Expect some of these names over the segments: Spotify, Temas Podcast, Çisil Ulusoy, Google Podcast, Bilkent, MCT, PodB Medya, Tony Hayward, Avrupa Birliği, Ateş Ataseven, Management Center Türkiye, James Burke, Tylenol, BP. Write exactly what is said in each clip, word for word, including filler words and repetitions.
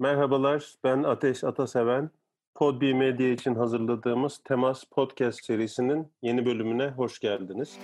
Merhabalar, ben Ateş Ataseven. PodB Medya için hazırladığımız Temas Podcast serisinin yeni bölümüne hoş geldiniz.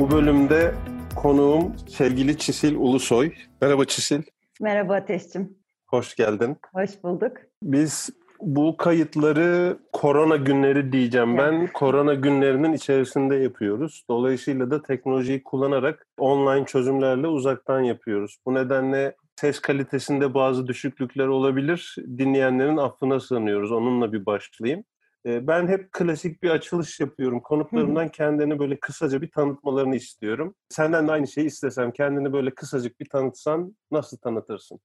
Bu bölümde konuğum sevgili Çisil Ulusoy. Merhaba Çisil. Merhaba Ateş'cim. Hoş geldin. Hoş bulduk. Biz bu kayıtları korona günleri diyeceğim ben. Korona günlerinin içerisinde yapıyoruz. Dolayısıyla da teknolojiyi kullanarak online çözümlerle uzaktan yapıyoruz. Bu nedenle ses kalitesinde bazı düşüklükler olabilir. Dinleyenlerin affına sığınıyoruz. Onunla bir başlayayım. Ben hep klasik bir açılış yapıyorum. Konuklarımdan kendini böyle kısaca bir tanıtmalarını istiyorum. Senden de aynı şeyi istesem, kendini böyle kısacık bir tanıtsan nasıl tanıtırsın?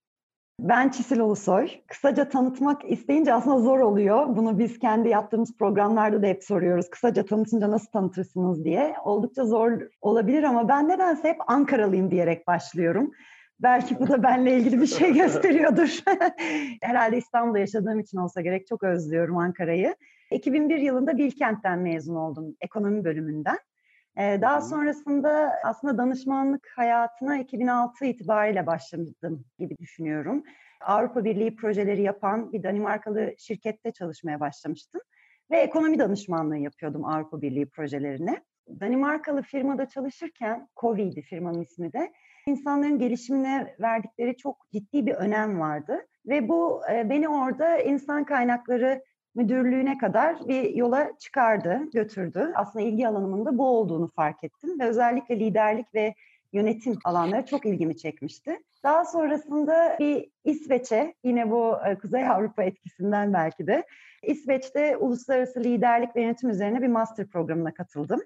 Ben Çisil Ulusoy. Kısaca tanıtmak isteyince aslında zor oluyor. Bunu biz kendi yaptığımız programlarda da hep soruyoruz. Kısaca tanıtınca nasıl tanıtırsınız diye. Oldukça zor olabilir ama ben nedense hep Ankaralıyım diyerek başlıyorum. Belki bu da benimle ilgili bir şey gösteriyordur. Herhalde İstanbul'da yaşadığım için olsa gerek, çok özlüyorum Ankara'yı. iki bin bir yılında Bilkent'ten mezun oldum, ekonomi bölümünden. Daha sonrasında aslında danışmanlık hayatına iki bin altı itibariyle başladım gibi düşünüyorum. Avrupa Birliği projeleri yapan bir Danimarkalı şirkette çalışmaya başlamıştım. Ve ekonomi danışmanlığı yapıyordum Avrupa Birliği projelerine. Danimarkalı firmada çalışırken, Covid'di firmanın ismi de, insanların gelişimine verdikleri çok ciddi bir önem vardı. Ve bu beni orada insan kaynakları müdürlüğüne kadar bir yola çıkardı, götürdü. Aslında ilgi alanımın da bu olduğunu fark ettim ve özellikle liderlik ve yönetim alanları çok ilgimi çekmişti. Daha sonrasında bir İsveç'e, yine bu Kuzey Avrupa etkisinden belki de, İsveç'te uluslararası liderlik ve yönetim üzerine bir master programına katıldım.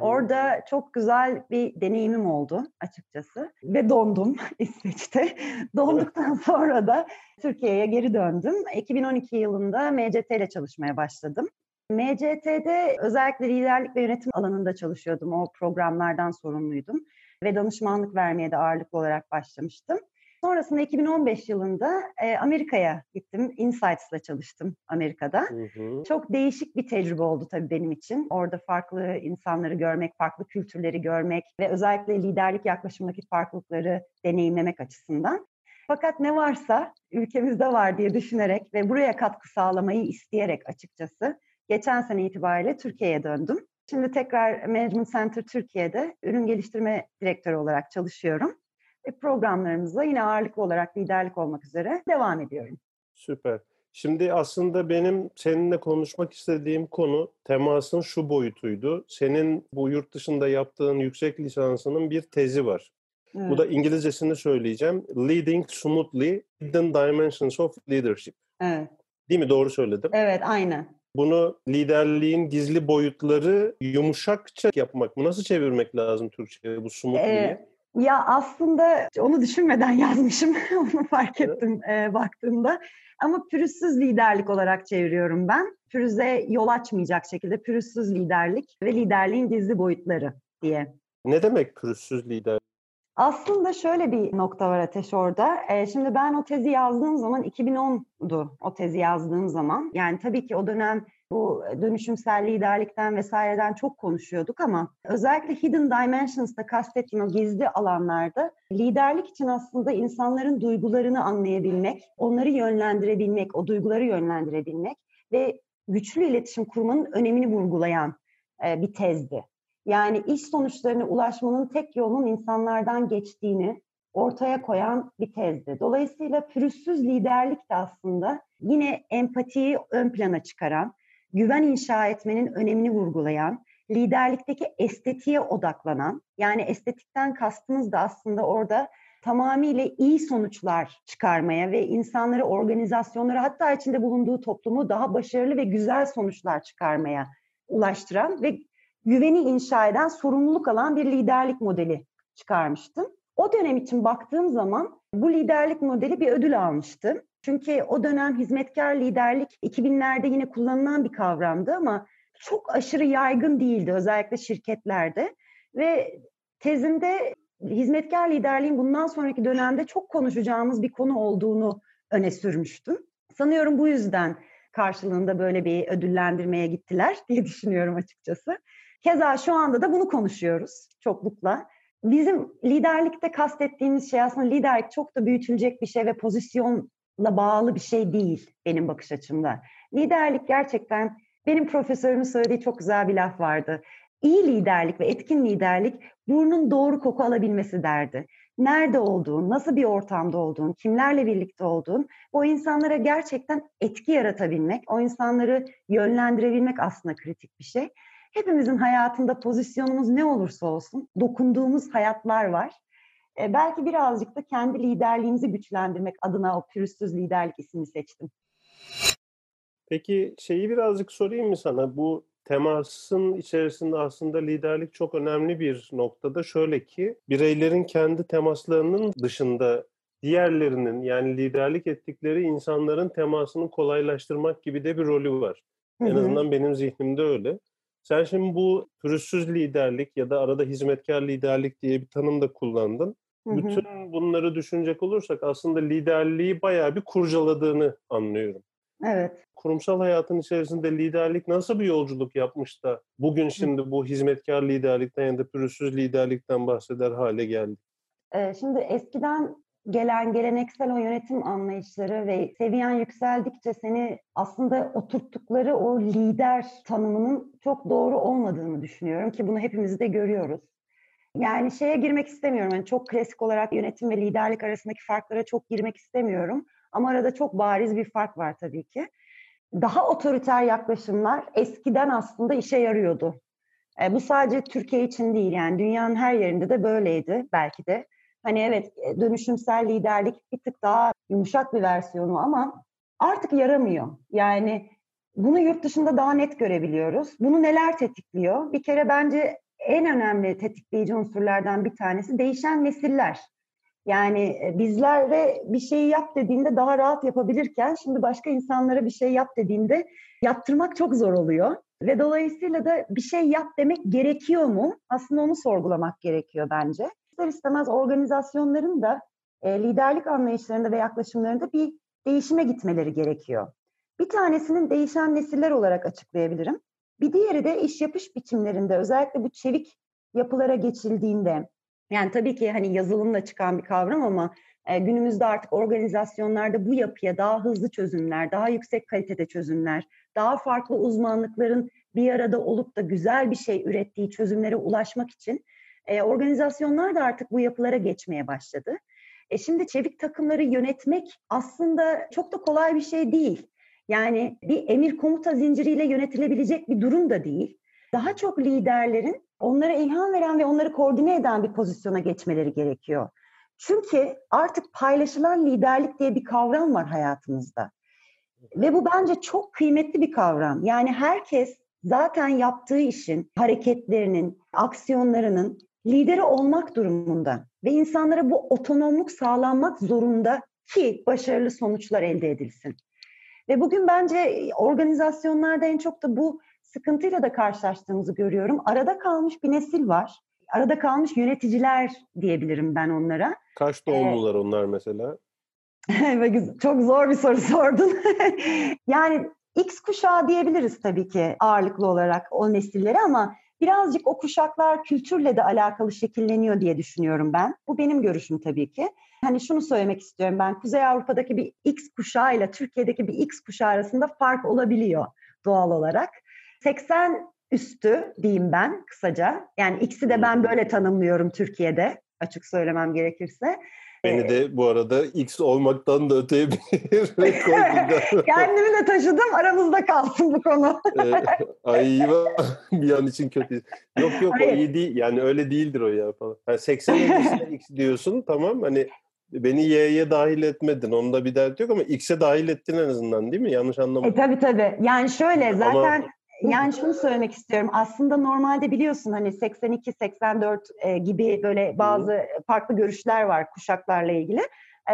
Orada çok güzel bir deneyimim oldu açıkçası ve dondum İsveç'te. Donduktan sonra da Türkiye'ye geri döndüm. iki bin on iki yılında M C T ile çalışmaya başladım. M C T'de özellikle liderlik ve yönetim alanında çalışıyordum. O programlardan sorumluydum ve danışmanlık vermeye de ağırlıklı olarak başlamıştım. Sonrasında iki bin on beş yılında Amerika'ya gittim. Insights'la çalıştım Amerika'da. Hı hı. Çok değişik bir tecrübe oldu tabii benim için. Orada farklı insanları görmek, farklı kültürleri görmek ve özellikle liderlik yaklaşımındaki farklılıkları deneyimlemek açısından. Fakat ne varsa ülkemizde var diye düşünerek ve buraya katkı sağlamayı isteyerek açıkçası geçen sene itibariyle Türkiye'ye döndüm. Şimdi tekrar Management Center Türkiye'de ürün geliştirme direktörü olarak çalışıyorum. Programlarımızla yine ağırlıklı olarak liderlik olmak üzere devam ediyorum. Süper. Şimdi aslında benim seninle konuşmak istediğim konu temasın şu boyutuydu. Senin bu yurt dışında yaptığın yüksek lisansının bir tezi var. Evet. Bu da İngilizcesini söyleyeceğim. Leading Smoothly, Hidden Dimensions of Leadership. Evet. Değil mi? Doğru söyledim. Evet, aynen. Bunu liderliğin gizli boyutları yumuşakça yapmak mı? Nasıl çevirmek lazım Türkçe'ye bu smoothly'yi? Evet. Ya aslında onu düşünmeden yazmışım, onu fark ettim e, baktığımda. Ama pürüzsüz liderlik olarak çeviriyorum ben. Pürüze yol açmayacak şekilde pürüzsüz liderlik ve liderliğin gizli boyutları diye. Ne demek pürüzsüz liderlik? Aslında şöyle bir nokta var Ateş orada. E, şimdi ben o tezi yazdığım zaman iki bin ondu o tezi yazdığım zaman. Yani tabii ki o dönem bu dönüşümsel liderlikten vesaireden çok konuşuyorduk ama özellikle hidden dimensions'ta kastettiğim o gizli alanlarda liderlik için aslında insanların duygularını anlayabilmek, onları yönlendirebilmek, o duyguları yönlendirebilmek ve güçlü iletişim kurmanın önemini vurgulayan bir tezdi. Yani iş sonuçlarına ulaşmanın tek yolunun insanlardan geçtiğini ortaya koyan bir tezdi. Dolayısıyla pürüzsüz liderlik de aslında yine empatiyi ön plana çıkaran, güven inşa etmenin önemini vurgulayan, liderlikteki estetiğe odaklanan, yani estetikten kastımız da aslında orada tamamıyla iyi sonuçlar çıkarmaya ve insanları, organizasyonları, hatta içinde bulunduğu toplumu daha başarılı ve güzel sonuçlar çıkarmaya ulaştıran ve güveni inşa eden, sorumluluk alan bir liderlik modeli çıkarmıştım. O dönem için baktığım zaman bu liderlik modeli bir ödül almıştı. Çünkü o dönem hizmetkar liderlik iki binlerde yine kullanılan bir kavramdı ama çok aşırı yaygın değildi özellikle şirketlerde. Ve tezimde hizmetkar liderliğin bundan sonraki dönemde çok konuşacağımız bir konu olduğunu öne sürmüştüm. Sanıyorum bu yüzden karşılığında böyle bir ödüllendirmeye gittiler diye düşünüyorum açıkçası. Keza şu anda da bunu konuşuyoruz çoklukla. Bizim liderlikte kastettiğimiz şey aslında liderlik çok da büyütülecek bir şey ve pozisyonla bağlı bir şey değil benim bakış açımda. Liderlik gerçekten, benim profesörümün söylediği çok güzel bir laf vardı. İyi liderlik ve etkin liderlik burnun doğru koku alabilmesi derdi. Nerede olduğun, nasıl bir ortamda olduğun, kimlerle birlikte olduğun, o insanlara gerçekten etki yaratabilmek, o insanları yönlendirebilmek aslında kritik bir şey. Hepimizin hayatında pozisyonumuz ne olursa olsun dokunduğumuz hayatlar var. E, belki birazcık da kendi liderliğimizi güçlendirmek adına o pürüzsüz liderlik ismini seçtim. Peki şeyi birazcık sorayım mı sana? Bu temasın içerisinde aslında liderlik çok önemli bir noktada. Şöyle ki, bireylerin kendi temaslarının dışında diğerlerinin, yani liderlik ettikleri insanların temasını kolaylaştırmak gibi de bir rolü var. En hı hı. azından benim zihnimde öyle. Sen şimdi bu pürüzsüz liderlik ya da arada hizmetkar liderlik diye bir tanım da kullandın. Hı hı. Bütün bunları düşünecek olursak aslında liderliği bayağı bir kurcaladığını anlıyorum. Evet. Kurumsal hayatın içerisinde liderlik nasıl bir yolculuk yapmış da bugün şimdi bu hizmetkar liderlikten ya da pürüzsüz liderlikten bahseder hale geldik? Ee, şimdi eskiden gelen geleneksel o yönetim anlayışları ve seviyen yükseldikçe seni aslında oturttukları o lider tanımının çok doğru olmadığını düşünüyorum ki bunu hepimiz de görüyoruz. Yani şeye girmek istemiyorum. Yani çok klasik olarak yönetim ve liderlik arasındaki farklara çok girmek istemiyorum. Ama arada çok bariz bir fark var tabii ki. Daha otoriter yaklaşımlar eskiden aslında işe yarıyordu. E, bu sadece Türkiye için değil, yani dünyanın her yerinde de böyleydi belki de. Hani evet, dönüşümsel liderlik bir tık daha yumuşak bir versiyonu ama artık yaramıyor. Yani bunu yurt dışında daha net görebiliyoruz. Bunu neler tetikliyor? Bir kere bence en önemli tetikleyici unsurlardan bir tanesi değişen nesiller. Yani bizler de bir şeyi yap dediğinde daha rahat yapabilirken şimdi başka insanlara bir şey yap dediğinde yaptırmak çok zor oluyor. Ve dolayısıyla da bir şey yap demek gerekiyor mu? Aslında onu sorgulamak gerekiyor bence. İster istemez organizasyonların da liderlik anlayışlarında ve yaklaşımlarında bir değişime gitmeleri gerekiyor. Bir tanesinin değişen nesiller olarak açıklayabilirim. Bir diğeri de iş yapış biçimlerinde, özellikle bu çevik yapılara geçildiğinde, yani tabii ki hani yazılımla çıkan bir kavram ama e, günümüzde artık organizasyonlarda bu yapıya daha hızlı çözümler, daha yüksek kalitede çözümler, daha farklı uzmanlıkların bir arada olup da güzel bir şey ürettiği çözümlere ulaşmak için e, organizasyonlar da artık bu yapılara geçmeye başladı. E, şimdi çevik takımları yönetmek aslında çok da kolay bir şey değil. Yani bir emir komuta zinciriyle yönetilebilecek bir durum da değil. Daha çok liderlerin onlara ilham veren ve onları koordine eden bir pozisyona geçmeleri gerekiyor. Çünkü artık paylaşılan liderlik diye bir kavram var hayatımızda. Ve bu bence çok kıymetli bir kavram. Yani herkes zaten yaptığı işin, hareketlerinin, aksiyonlarının lideri olmak durumunda. Ve insanlara bu otonomluk sağlanmak zorunda ki başarılı sonuçlar elde edilsin. Ve bugün bence organizasyonlarda en çok da bu sıkıntıyla da karşılaştığımızı görüyorum. Arada kalmış bir nesil var. Arada kalmış yöneticiler diyebilirim ben onlara. Kaç doğumlular ee, onlar mesela? Çok zor bir soru sordun. Yani X kuşağı diyebiliriz tabii ki ağırlıklı olarak o nesilleri ama birazcık o kuşaklar kültürle de alakalı şekilleniyor diye düşünüyorum ben. Bu benim görüşüm tabii ki. Hani şunu söylemek istiyorum ben. Kuzey Avrupa'daki bir X kuşağı ile Türkiye'deki bir X kuşağı arasında fark olabiliyor doğal olarak. seksen üstü diyeyim ben kısaca. Yani ikisi de ben böyle tanımlıyorum Türkiye'de, açık söylemem gerekirse. Beni de bu arada X olmaktan da öteye bir rekor. Kendimi de taşıdım, aramızda kalsın bu konu. Ay bir an için kötü. Yok yok o iyi değil, yani öyle değildir o ya falan. Yani seksen üstü X diyorsun, tamam, hani beni Y'ye dahil etmedin, onda bir dert yok ama X'e dahil ettin en azından, değil mi? Yanlış anlamadım. E, tabii tabii, yani şöyle zaten... Ama... Yani şunu söylemek istiyorum. Aslında normalde biliyorsun hani seksen iki seksen dört gibi böyle bazı farklı görüşler var kuşaklarla ilgili.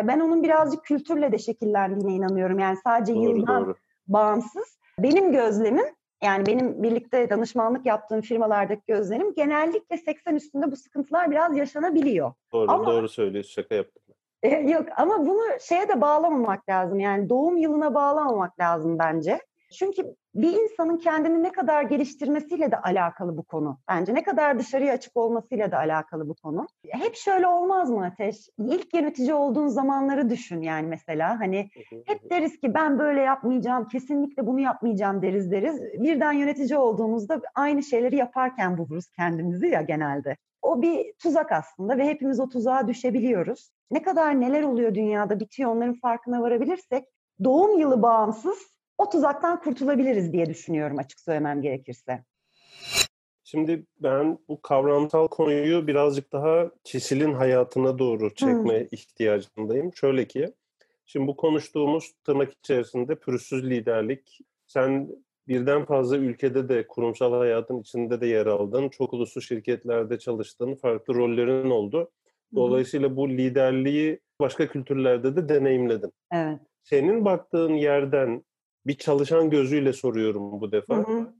Ben onun birazcık kültürle de şekillendiğine inanıyorum. Yani sadece doğru, yıldan doğru. Bağımsız. Benim gözlemim, yani benim birlikte danışmanlık yaptığım firmalardaki gözlemim genellikle seksen üstünde bu sıkıntılar biraz yaşanabiliyor. Doğru, ama doğru söylüyorsun, şaka yaptım. Yok ama bunu şeye de bağlamamak lazım. Yani doğum yılına bağlamamak lazım bence. Çünkü bir insanın kendini ne kadar geliştirmesiyle de alakalı bu konu. Bence ne kadar dışarıya açık olmasıyla da alakalı bu konu. Hep şöyle olmaz mı Ateş? İlk yönetici olduğun zamanları düşün yani mesela. Hani hep deriz ki ben böyle yapmayacağım, kesinlikle bunu yapmayacağım deriz deriz. Birden yönetici olduğumuzda aynı şeyleri yaparken buluruz kendimizi ya genelde. O bir tuzak aslında ve hepimiz o tuzağa düşebiliyoruz. Ne kadar neler oluyor dünyada bitiyor onların farkına varabilirsek doğum yılı bağımsız o tuzaktan kurtulabiliriz diye düşünüyorum açık söylemem gerekirse. Şimdi ben bu kavramsal konuyu birazcık daha Çisil'in hayatına doğru çekme hmm. ihtiyacındayım. Şöyle ki, şimdi bu konuştuğumuz tırnak içerisinde pürüzsüz liderlik. Sen birden fazla ülkede de kurumsal hayatın içinde de yer aldın. Çok uluslu şirketlerde çalıştın. Farklı rollerin oldu. Dolayısıyla hmm. bu liderliği başka kültürlerde de deneyimledin. Evet. Senin baktığın yerden bir çalışan gözüyle soruyorum bu defa. Hı hı.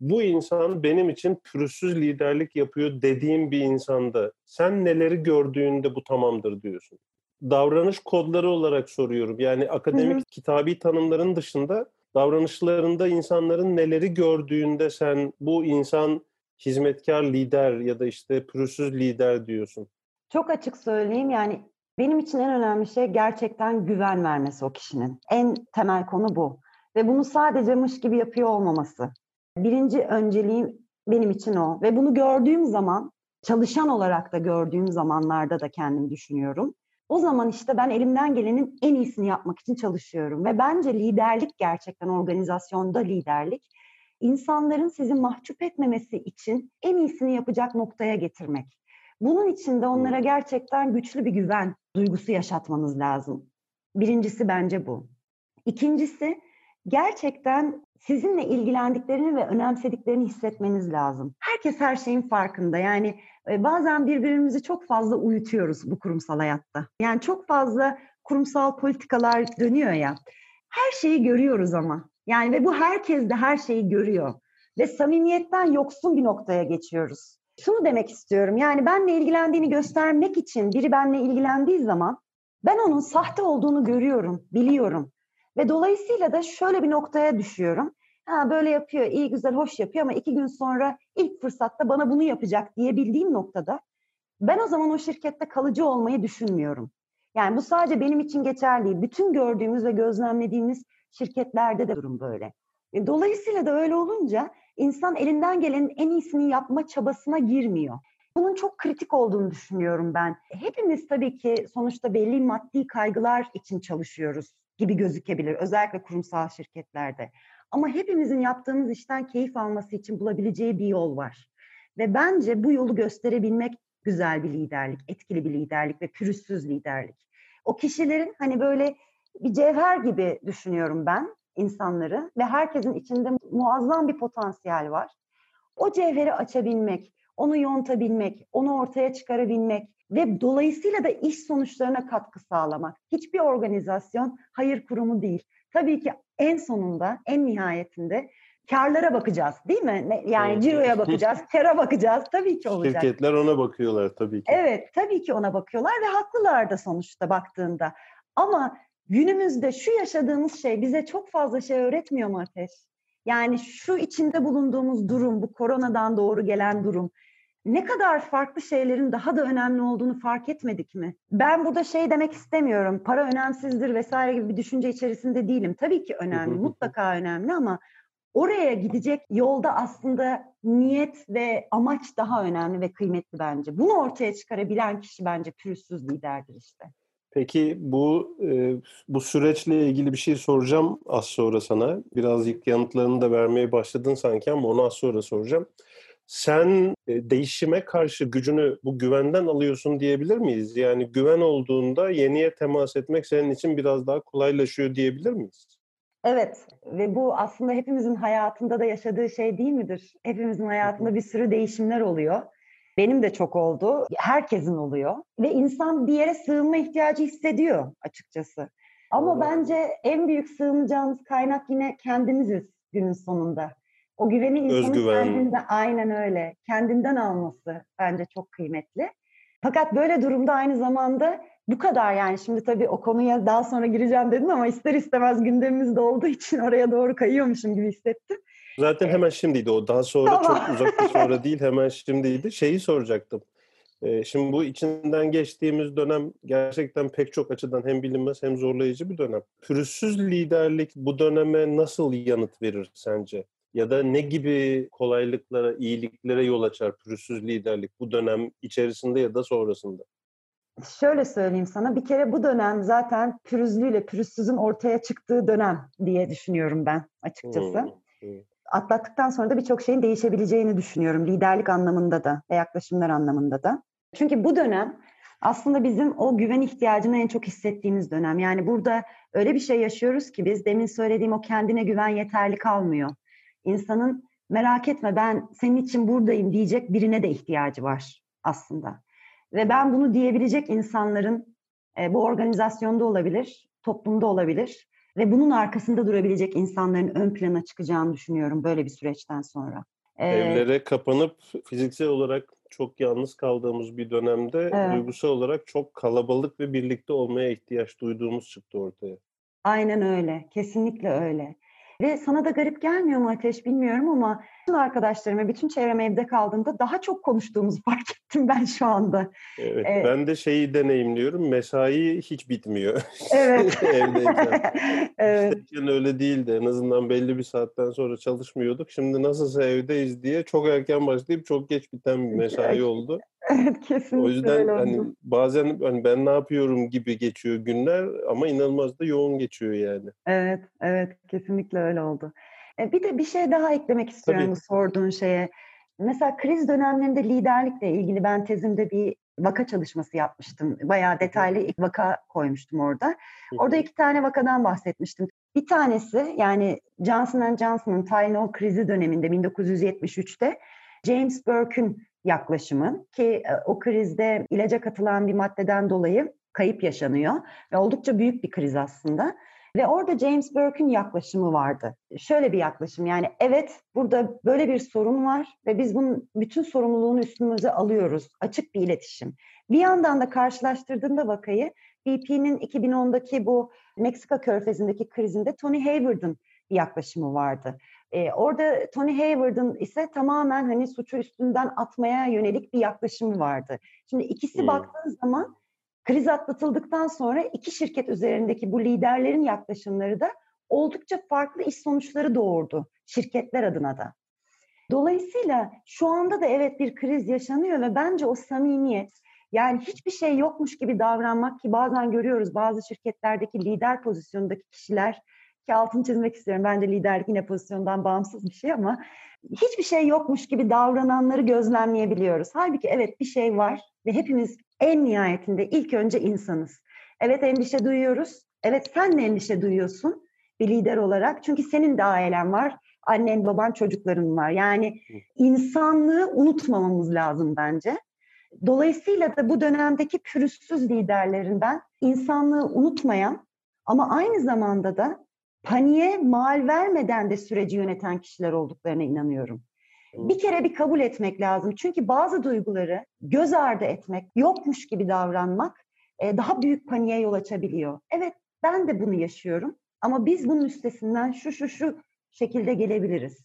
Bu insan benim için pürüzsüz liderlik yapıyor dediğim bir insanda sen neleri gördüğünde bu tamamdır diyorsun? Davranış kodları olarak soruyorum. Yani akademik hı hı. kitabi tanımların dışında davranışlarında insanların neleri gördüğünde sen bu insan hizmetkar lider ya da işte pürüzsüz lider diyorsun. Çok açık söyleyeyim yani benim için en önemli şey gerçekten güven vermesi o kişinin. En temel konu bu. Ve bunu sadece mış gibi yapıyor olmaması. Birinci önceliğim benim için o. Ve bunu gördüğüm zaman, çalışan olarak da gördüğüm zamanlarda da kendimi düşünüyorum. O zaman işte ben elimden gelenin en iyisini yapmak için çalışıyorum. Ve bence liderlik gerçekten, organizasyonda liderlik, insanların sizi mahcup etmemesi için en iyisini yapacak noktaya getirmek. Bunun için de onlara gerçekten güçlü bir güven duygusu yaşatmanız lazım. Birincisi bence bu. İkincisi, gerçekten sizinle ilgilendiklerini ve önemsediklerini hissetmeniz lazım. Herkes her şeyin farkında. Yani bazen birbirimizi çok fazla uyutuyoruz bu kurumsal hayatta. Yani çok fazla kurumsal politikalar dönüyor ya. Her şeyi görüyoruz ama. Yani ve bu herkes de her şeyi görüyor. Ve samimiyetten yoksun bir noktaya geçiyoruz. Şunu demek istiyorum. Yani benle ilgilendiğini göstermek için biri benle ilgilendiği zaman ben onun sahte olduğunu görüyorum, biliyorum. Ve dolayısıyla da şöyle bir noktaya düşüyorum. Ha, böyle yapıyor, iyi güzel, hoş yapıyor ama iki gün sonra ilk fırsatta bana bunu yapacak diye bildiğim noktada ben o zaman o şirkette kalıcı olmayı düşünmüyorum. Yani bu sadece benim için geçerli değil. Bütün gördüğümüz ve gözlemlediğimiz şirketlerde de durum böyle. Dolayısıyla da öyle olunca insan elinden gelenin en iyisini yapma çabasına girmiyor. Bunun çok kritik olduğunu düşünüyorum ben. Hepimiz tabii ki sonuçta belli maddi kaygılar için çalışıyoruz gibi gözükebilir. Özellikle kurumsal şirketlerde. Ama hepimizin yaptığımız işten keyif alması için bulabileceği bir yol var. Ve bence bu yolu gösterebilmek güzel bir liderlik, etkili bir liderlik ve pürüzsüz liderlik. O kişilerin hani böyle bir cevher gibi düşünüyorum ben insanları ve herkesin içinde muazzam bir potansiyel var. O cevheri açabilmek, onu yontabilmek, onu ortaya çıkarabilmek ve dolayısıyla da iş sonuçlarına katkı sağlamak. Hiçbir organizasyon hayır kurumu değil. Tabii ki en sonunda, en nihayetinde kârlara bakacağız değil mi? Yani ciroya bakacağız, kâra bakacağız. Tabii ki olacak. Şirketler ona bakıyorlar tabii ki. Evet, tabii ki ona bakıyorlar ve haklılar da sonuçta baktığında. Ama günümüzde şu yaşadığımız şey bize çok fazla şey öğretmiyor mu Ateş? Yani şu içinde bulunduğumuz durum, bu koronadan doğru gelen durum. Ne kadar farklı şeylerin daha da önemli olduğunu fark etmedik mi? Ben burada şey demek istemiyorum, para önemsizdir vesaire gibi bir düşünce içerisinde değilim. Tabii ki önemli, mutlaka önemli ama oraya gidecek yolda aslında niyet ve amaç daha önemli ve kıymetli bence. Bunu ortaya çıkarabilen kişi bence pürüzsüz liderdir işte. Peki bu bu süreçle ilgili bir şey soracağım az sonra sana. Birazcık yanıtlarını da vermeye başladın sanki ama onu az sonra soracağım. Sen değişime karşı gücünü bu güvenden alıyorsun diyebilir miyiz? Yani güven olduğunda yeniye temas etmek senin için biraz daha kolaylaşıyor diyebilir miyiz? Evet ve bu aslında hepimizin hayatında da yaşadığı şey değil midir? Hepimizin hayatında bir sürü değişimler oluyor. Benim de çok oldu, herkesin oluyor ve insan bir yere sığınma ihtiyacı hissediyor açıkçası. Ama bence en büyük sığınacağımız kaynak yine kendimiziz günün sonunda. O güveni insanın kendinden, aynen öyle, kendinden alması bence çok kıymetli. Fakat böyle durumda aynı zamanda Bu kadar yani. Şimdi tabii o konuya daha sonra gireceğim dedim ama ister istemez gündemimizde olduğu için oraya doğru kayıyormuşum gibi hissettim. Zaten hemen şimdiydi o. Daha sonra tamam. Çok uzak sonra değil, hemen şimdiydi. Şeyi soracaktım. Şimdi bu içinden geçtiğimiz dönem gerçekten pek çok açıdan hem bilinmez hem zorlayıcı bir dönem. Pürüzsüz liderlik bu döneme nasıl yanıt verir sence? Ya da ne gibi kolaylıklara, iyiliklere yol açar pürüzsüz liderlik bu dönem içerisinde ya da sonrasında? Şöyle söyleyeyim sana, bir kere bu dönem zaten pürüzlüyle pürüzsüzün ortaya çıktığı dönem diye düşünüyorum ben açıkçası. Hmm. Hmm. Atlattıktan sonra da birçok şeyin değişebileceğini düşünüyorum, liderlik anlamında da ve yaklaşımlar anlamında da. Çünkü bu dönem aslında bizim o güven ihtiyacını en çok hissettiğimiz dönem. Yani burada öyle bir şey yaşıyoruz ki biz, demin söylediğim o kendine güven yeterli kalmıyor. İnsanın merak etme ben senin için buradayım diyecek birine de ihtiyacı var aslında. Ve ben bunu diyebilecek insanların e, bu organizasyonda olabilir, toplumda olabilir ve bunun arkasında durabilecek insanların ön plana çıkacağını düşünüyorum böyle bir süreçten sonra. Ee, Evlere kapanıp fiziksel olarak çok yalnız kaldığımız bir dönemde evet. Duygusal olarak çok kalabalık ve birlikte olmaya ihtiyaç duyduğumuz çıktı ortaya. Aynen öyle, kesinlikle öyle. Ve sana da garip gelmiyor mu Ateş bilmiyorum ama bütün arkadaşlarıma, bütün çevreme evde kaldığımda daha çok konuştuğumuzu fark ettim ben şu anda. Evet, evet. Ben de şeyi deneyimliyorum, mesai hiç bitmiyor. Evet. Evdeyken. Evet. İşteyken öyle değildi, en azından belli bir saatten sonra çalışmıyorduk. Şimdi nasılsa evdeyiz diye çok erken başlayıp çok geç biten bir mesai oldu. Evet, kesinlikle. O yüzden hani bazen hani ben ne yapıyorum gibi geçiyor günler ama inanılmaz da yoğun geçiyor yani. Evet, evet kesinlikle öyle oldu. Bir de bir şey daha eklemek istiyorum bu sorduğun şeye. Mesela kriz dönemlerinde liderlikle ilgili ben tezimde bir vaka çalışması yapmıştım. Bayağı detaylı vaka koymuştum orada. Orada iki tane vakadan bahsetmiştim. Bir tanesi yani Johnson and Johnson'ın Tylenol krizi döneminde bin dokuz yüz yetmiş üçte James Burke'ün yaklaşımı ki o krizde ilaca katılan bir maddeden dolayı kayıp yaşanıyor ve oldukça büyük bir kriz aslında. Ve orada James Burke'ün yaklaşımı vardı. Şöyle bir yaklaşım yani evet burada böyle bir sorun var ve biz bunun bütün sorumluluğunu üstümüze alıyoruz. Açık bir iletişim. Bir yandan da karşılaştırdığında vakayı B P'nin iki bin ondaki bu Meksika körfezindeki krizinde Tony Hayward'ın bir yaklaşımı vardı. Ee, orada Tony Hayward'ın ise tamamen hani suçu üstünden atmaya yönelik bir yaklaşımı vardı. Şimdi ikisi hmm. baktığın zaman kriz atlatıldıktan sonra iki şirket üzerindeki bu liderlerin yaklaşımları da oldukça farklı iş sonuçları doğurdu şirketler adına da. Dolayısıyla şu anda da evet bir kriz yaşanıyor ve bence o samimiyet yani hiçbir şey yokmuş gibi davranmak ki bazen görüyoruz bazı şirketlerdeki lider pozisyonundaki kişiler ki altını çizmek istiyorum. Bence liderlik yine pozisyondan bağımsız bir şey ama hiçbir şey yokmuş gibi davrananları gözlemleyebiliyoruz. Halbuki evet bir şey var ve hepimiz en nihayetinde ilk önce insanız. Evet endişe duyuyoruz. Evet sen de endişe duyuyorsun bir lider olarak. Çünkü senin de ailen var. Annen, baban, çocukların var. Yani insanlığı unutmamamız lazım bence. Dolayısıyla da bu dönemdeki pürüzsüz liderlerinden insanlığı unutmayan ama aynı zamanda da paniğe mal vermeden de süreci yöneten kişiler olduklarına inanıyorum. Bir kere bir kabul etmek lazım. Çünkü bazı duyguları göz ardı etmek, yokmuş gibi davranmak daha büyük paniğe yol açabiliyor. Evet ben de bunu yaşıyorum ama biz bunun üstesinden şu şu şu şekilde gelebiliriz.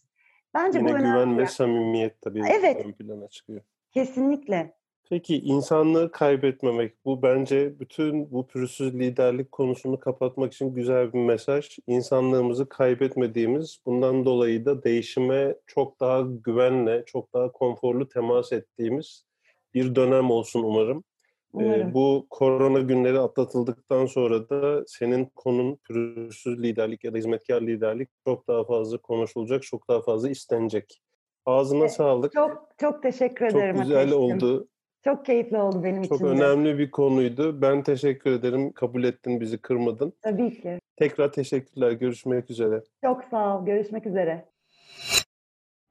Bence yine bu güven önemli. Ve samimiyet tabii evet. Ön plana çıkıyor. Kesinlikle. Peki insanlığı kaybetmemek, bu bence bütün bu pürüzsüz liderlik konusunu kapatmak için güzel bir mesaj. İnsanlığımızı kaybetmediğimiz, bundan dolayı da değişime çok daha güvenle, çok daha konforlu temas ettiğimiz bir dönem olsun umarım. Ee, bu korona günleri atlatıldıktan sonra da senin konun pürüzsüz liderlik ya da hizmetkar liderlik çok daha fazla konuşulacak, çok daha fazla istenecek. Ağzına evet, sağlık. Çok çok teşekkür ederim. Çok güzel Ateş'tim. Oldu. Çok keyifli oldu benim için. Çok önemli bir konuydu. Ben teşekkür ederim. Kabul ettin, bizi kırmadın. Tabii ki. Tekrar teşekkürler. Görüşmek üzere. Çok sağ ol. Görüşmek üzere.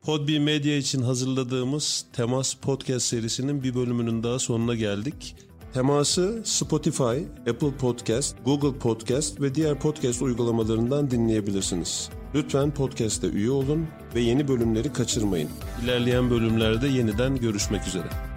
PodB Medya için hazırladığımız Temas Podcast serisinin bir bölümünün daha sonuna geldik. Temas'ı Spotify, Apple Podcast, Google Podcast ve diğer podcast uygulamalarından dinleyebilirsiniz. Lütfen podcast'e üye olun ve yeni bölümleri kaçırmayın. İlerleyen bölümlerde yeniden görüşmek üzere.